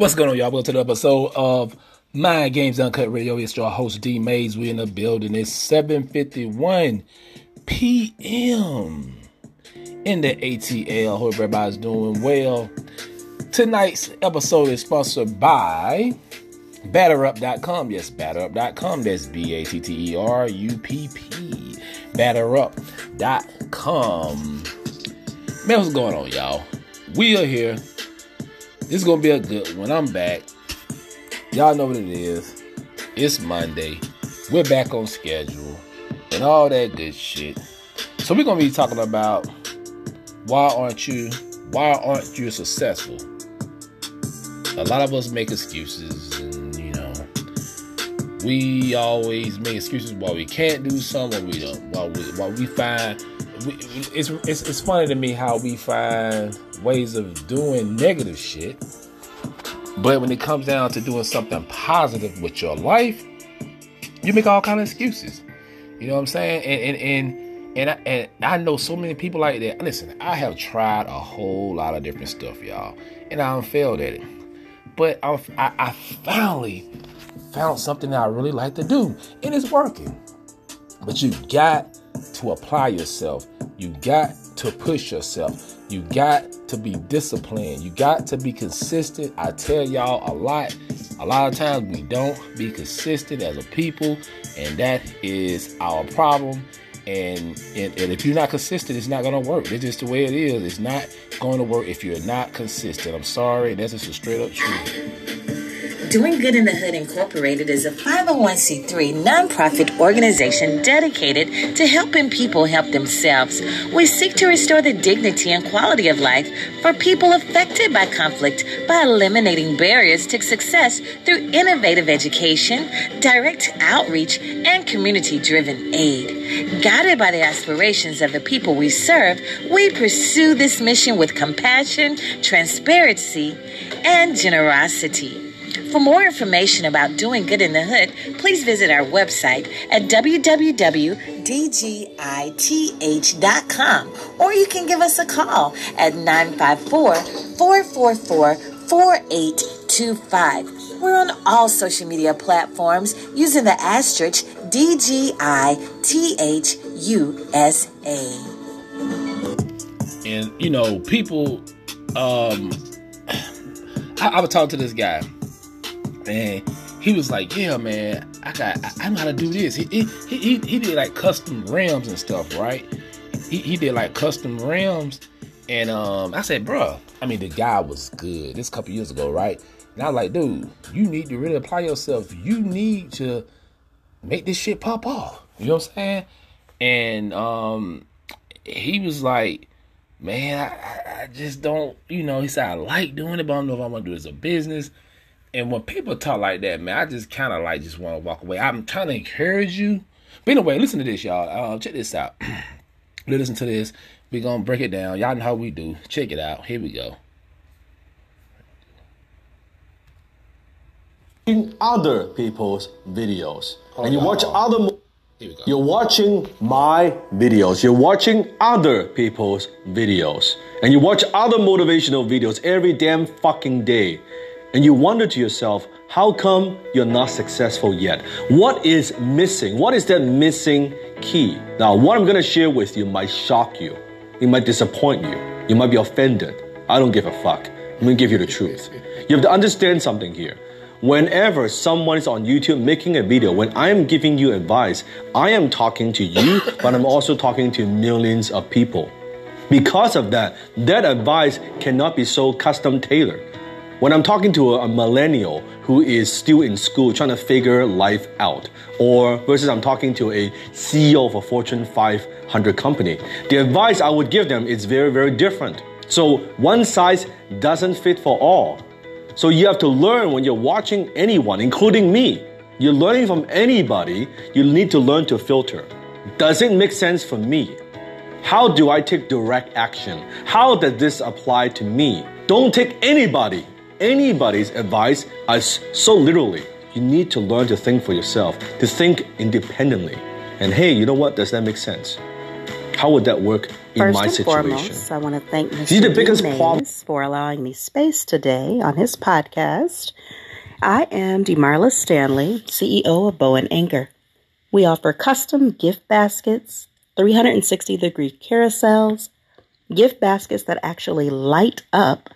What's going on, y'all? Welcome to the episode of Mind Games Uncut Radio. It's your host, D. Mayes. We're in the building. It's 7:51 p.m. in the ATL. Hope everybody's doing well. Tonight's episode is sponsored by BatterUp.com. Yes, BatterUp.com. That's BATTERUPP. BatterUp.com. Man, what's going on, y'all? We are here. This is going to be a good one. I'm back. Y'all know what it is. It's Monday. We're back on schedule and all that good shit. So we're going to be talking about why aren't you successful? A lot of us make excuses, and you know, we always make excuses why we can't do something, we don't, it's funny to me how we find ways of doing negative shit, but when it comes down to doing something positive with your life, you make all kind of excuses. You know what I'm saying? And I know so many people like that. Listen, I have tried a whole lot of different stuff, y'all, and I failed at it. But I finally found something that I really like to do, and it's working. But you got to apply yourself. You got to push yourself. You got to be disciplined. You got to be consistent. I tell y'all a lot of times we don't be consistent as a people, and that is our problem. And if you're not consistent, it's not going to work. It's just the way it is. It's not going to work if you're not consistent. I'm sorry. That's just a straight up truth. Doing Good in the Hood Incorporated is a 501c3 nonprofit organization dedicated to helping people help themselves. We seek to restore the dignity and quality of life for people affected by conflict by eliminating barriers to success through innovative education, direct outreach, and community-driven aid. Guided by the aspirations of the people we serve, we pursue this mission with compassion, transparency, and generosity. For more information about Doing Good in the Hood, please visit our website at www.dgith.com, or you can give us a call at 954-444-4825. We're on all social media platforms using the asterisk DGITHUSA. And, you know, people, I was talking to this guy, and he was like, "Yeah, man, I know how to do this." He did like custom rims and stuff, right? He did like custom rims, and I said, "Bruh," I mean, the guy was good. This a couple years ago, right? And I was like, "Dude, you need to really apply yourself. You need to make this shit pop off." You know what I'm saying? And he was like, "Man, I just don't, you know." He said, "I like doing it, but I don't know if I'm gonna do it as a business." And when people talk like that, man, I just kind of like just want to walk away. I'm trying to encourage you. But anyway, listen to this, y'all. Check this out. Listen to this. We're going to break it down. Y'all know how we do. Check it out. Here we go. In other people's videos. And you watch other... You're watching my videos. You're watching other people's videos. And you watch other motivational videos every damn fucking day. And you wonder to yourself, how come you're not successful yet? What is missing? What is that missing key? Now, what I'm going to share with you might shock you. It might disappoint you. You might be offended. I don't give a fuck. I'm going to give you the truth. You have to understand something here. Whenever someone is on YouTube making a video, when I'm giving you advice, I am talking to you, but I'm also talking to millions of people. Because of that, that advice cannot be so custom tailored. When I'm talking to a millennial who is still in school trying to figure life out, or versus I'm talking to a CEO of a Fortune 500 company, the advice I would give them is very, very different. So one size doesn't fit for all. So you have to learn when you're watching anyone, including me. You're learning from anybody, you need to learn to filter. Does it make sense for me? How do I take direct action? How does this apply to me? Don't take anybody's advice as so literally. You need to learn to think for yourself, to think independently. And hey, you know what? Does that make sense? How would that work in my situation? First and foremost, I want to thank Mr. D. Mayes for allowing me space today on his podcast. I am DeMarla Stanley, CEO of Bow N Anchor. We offer custom gift baskets, 360-degree carousels, gift baskets that actually light up,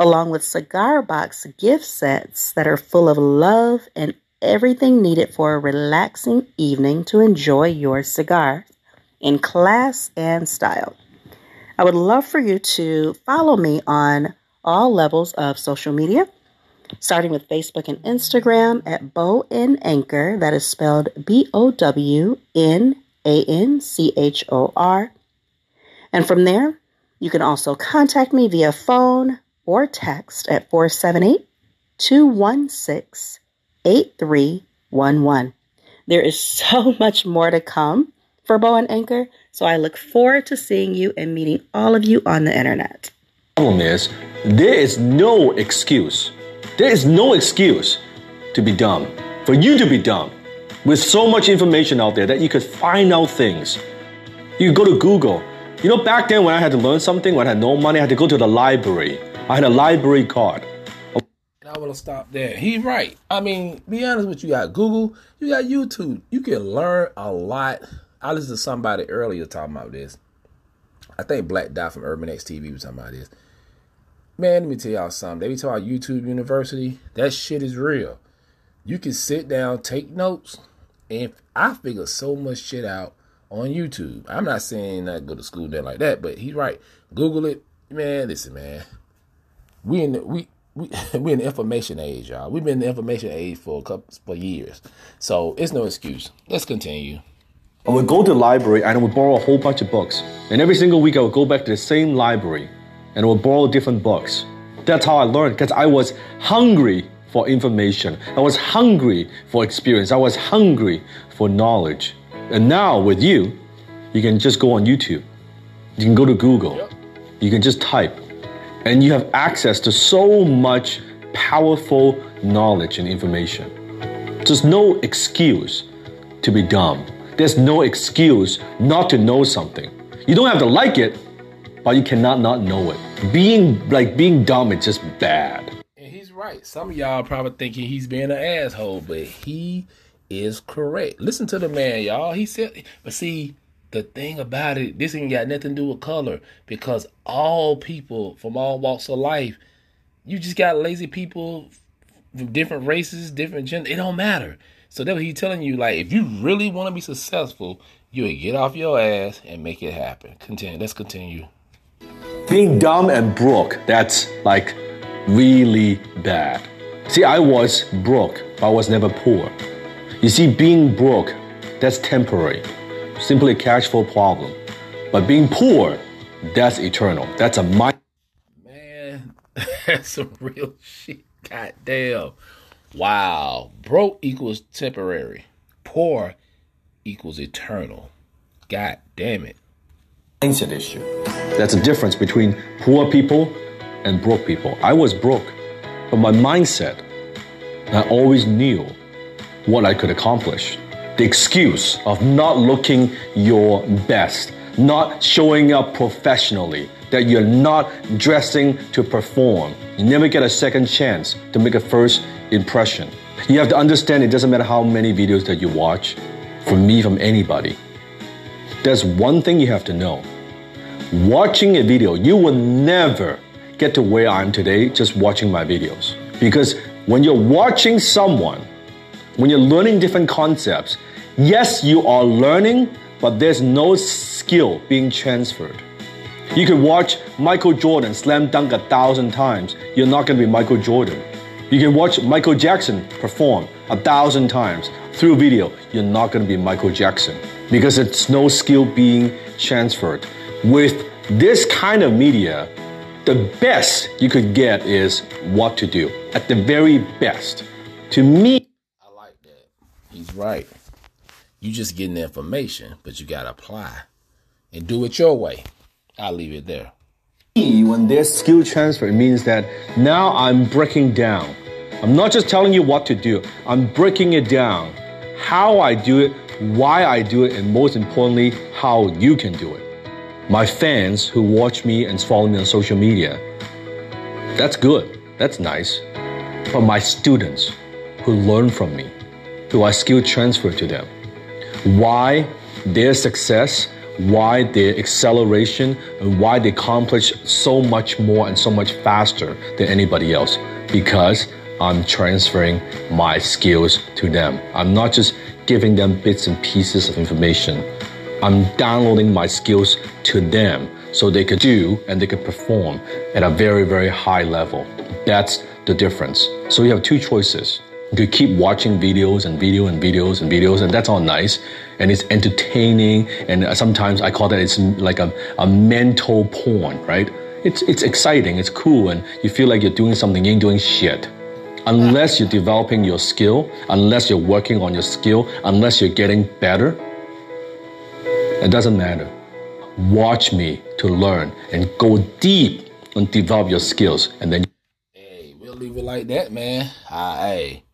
along with cigar box gift sets that are full of love and everything needed for a relaxing evening to enjoy your cigar in class and style. I would love for you to follow me on all levels of social media, starting with Facebook and Instagram at Bow N Anchor, that is spelled BOWNANCHOR. And from there, you can also contact me via phone or text at 478-216-8311. There is so much more to come for Bow N Anchor, so I look forward to seeing you and meeting all of you on the internet. The problem is, there is no excuse to be dumb, for you to be dumb. With so much information out there that you could find out things. You go to Google. You know, back then when I had to learn something, when I had no money, I had to go to the library. I had a library card. I want to stop there. He's right. I mean, be honest with you, you got Google, you got YouTube. You can learn a lot. I listened to somebody earlier talking about this. I think Black Dive from Urban X TV was talking about this. Man, let me tell y'all something. They be talking about YouTube University. That shit is real. You can sit down, take notes, and I figure so much shit out on YouTube. I'm not saying I go to school there like that, but he's right. Google it. Man, listen, man. We in the information age, y'all. We've been in the information age for a couple years. So it's no excuse. Let's continue. I would go to the library and I would borrow a whole bunch of books. And every single week I would go back to the same library and I would borrow different books. That's how I learned, because I was hungry for information. I was hungry for experience. I was hungry for knowledge. And now with you, you can just go on YouTube. You can go to Google. Yep. You can just type. And you have access to so much powerful knowledge and information. There's no excuse to be dumb. There's no excuse not to know something. You don't have to like it, but you cannot not know it. Being dumb is just bad. Right. Some of y'all probably thinking he's being an asshole, but he is correct. Listen to the man, y'all. He said, but see, the thing about it, this ain't got nothing to do with color, because all people from all walks of life, you just got lazy people from different races, different gender. It don't matter. So that's what he's telling you. Like, if you really want to be successful, you'll get off your ass and make it happen. Continue. Let's continue. Being dumb and broke, that's like really bad. See, I was broke, but I was never poor. You see, being broke, that's temporary. Simply a cash flow problem. But being poor, that's eternal. That's a mind. Man, that's some real shit. Goddamn. Wow. Broke equals temporary. Poor equals eternal. God damn it. Mindset issue. That's a difference between poor people and broke people. I was broke, but my mindset, I always knew what I could accomplish. The excuse of not looking your best, not showing up professionally, that you're not dressing to perform. You never get a second chance to make a first impression. You have to understand it doesn't matter how many videos that you watch, from me, from anybody. There's one thing you have to know. Watching a video, you will never get to where I am today just watching my videos. Because when you're watching someone, when you're learning different concepts, yes, you are learning, but there's no skill being transferred. You could watch Michael Jordan slam dunk 1,000 times. You're not going to be Michael Jordan. You can watch Michael Jackson perform 1,000 times through video. You're not going to be Michael Jackson because it's no skill being transferred. With this kind of media, the best you could get is what to do at the very best. To me, I like that. He's right. You just getting the information, but you got to apply and do it your way. I'll leave it there. When there's skill transfer, it means that now I'm breaking down. I'm not just telling you what to do. I'm breaking it down. How I do it, why I do it, and most importantly, how you can do it. My fans who watch me and follow me on social media, that's good. That's nice. But my students who learn from me, who I skill transfer to them, why their success, why their acceleration, and why they accomplish so much more and so much faster than anybody else. Because I'm transferring my skills to them. I'm not just giving them bits and pieces of information. I'm downloading my skills to them so they could do and they could perform at a very, very high level. That's the difference. So you have two choices. You could keep watching videos and videos, and that's all nice. And it's entertaining, and sometimes I call that it's like a mental porn, right? It's exciting, it's cool, and you feel like you're doing something, you ain't doing shit. Unless you're developing your skill, unless you're working on your skill, unless you're getting better, it doesn't matter. Watch me to learn and go deep and develop your skills, and then... Hey, we'll leave it like that, man. Hey.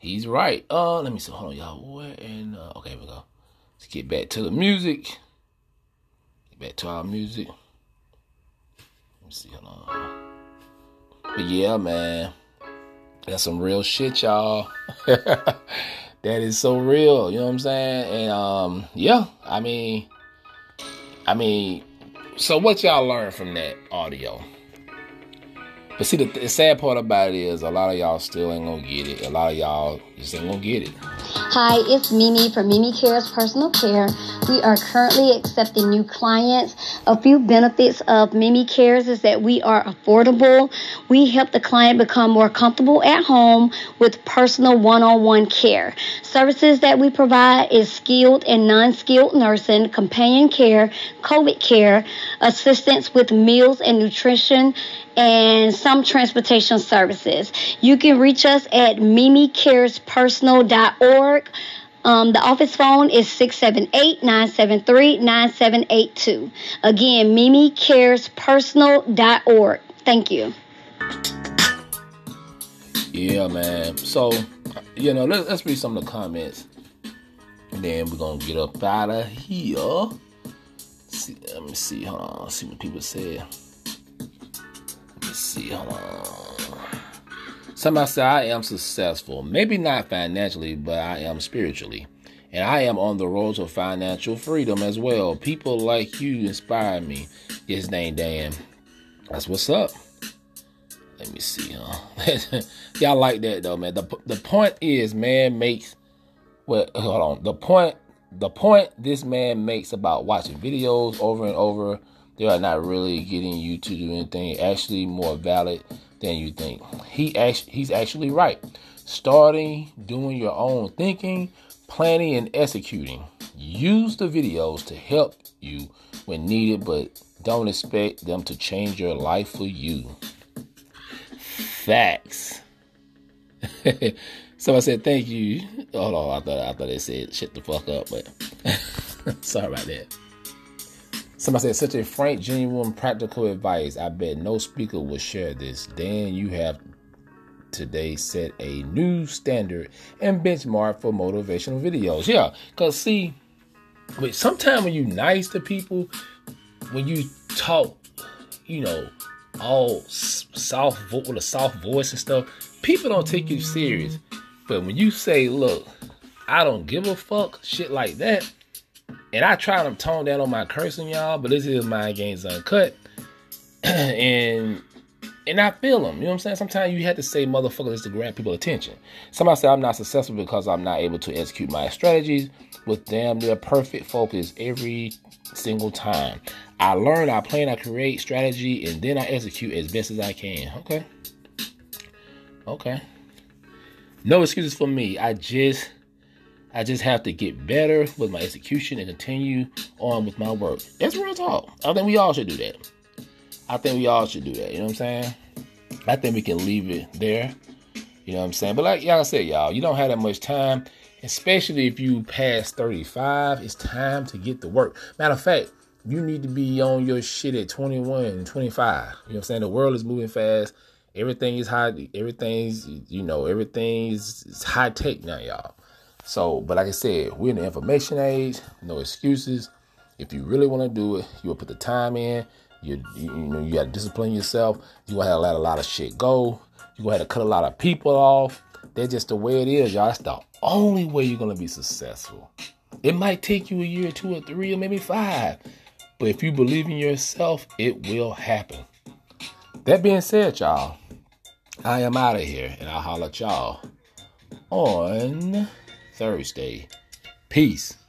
He's right. Let me see. Hold on, y'all. Where in? Okay, here we go. Let's get back to the music. Get back to our music. Let me see. Hold on. But yeah, man. That's some real shit, y'all. That is so real. You know what I'm saying? And, yeah. I mean. So what y'all learned from that audio? But see, the sad part about it is a lot of y'all still ain't gonna get it. A lot of y'all just ain't gonna get it. Hi, it's Mimi from Mimi Cares Personal Care. We are currently accepting new clients. A few benefits of Mimi Cares is that we are affordable. We help the client become more comfortable at home with personal one-on-one care. Services that we provide is skilled and non-skilled nursing, companion care, COVID care, assistance with meals and nutrition, and some transportation services. You can reach us at mimicarespersonal.org. The office phone is 678-973-9782. Again, mimicarespersonal.org. Thank you. Yeah, man. So, you know, let's read some of the comments. And then we're going to get up out of here. Let me see. Hold on. See what people said. See, hold on. Somebody said, I am successful. Maybe not financially, but I am spiritually. And I am on the road to financial freedom as well. People like you inspire me. His name, Dan. That's what's up. Let me see, huh? Y'all like that, though, man. The point is, man makes... Well, hold on. The point this man makes about watching videos over and over... They are not really getting you to do anything actually more valid than you think. He's actually right. Starting, doing your own thinking, planning, and executing. Use the videos to help you when needed, but don't expect them to change your life for you. Facts. Somebody said, thank you. Hold on, I thought they said, shut the fuck up, but sorry about that. Somebody said, such a frank, genuine, practical advice. I bet no speaker will share this. Dan, you have today set a new standard and benchmark for motivational videos. Yeah, because see, sometimes when you're nice to people, when you talk, you know, all soft with a soft voice and stuff, people don't take you serious. But when you say, look, I don't give a fuck, shit like that, and I try to tone down on my cursing, y'all, but this is Mind Games Uncut. And And I feel them. You know what I'm saying? Sometimes you have to say motherfucker just to grab people's attention. Somebody said I'm not successful because I'm not able to execute my strategies with damn near perfect focus every single time. I learn, I plan, I create strategy, and then I execute as best as I can. Okay. Okay. No excuses for me. I just have to get better with my execution and continue on with my work. That's real talk. I think we all should do that. You know what I'm saying? I think we can leave it there. You know what I'm saying? But like y'all said, y'all, you don't have that much time. Especially if you pass 35, it's time to get to work. Matter of fact, you need to be on your shit at 21 and 25. You know what I'm saying? The world is moving fast. Everything is high. Everything's high tech now, y'all. So, but like I said, we're in the information age. No excuses. If you really want to do it, you will put the time in. You got to discipline yourself. You gonna have to let a lot of shit go. You gonna have to cut a lot of people off. That's just the way it is, y'all. That's the only way you're gonna be successful. It might take you a year, 2 or 3, or maybe 5, but if you believe in yourself, it will happen. That being said, y'all, I am out of here, and I'll holler at y'all on Thursday. Peace.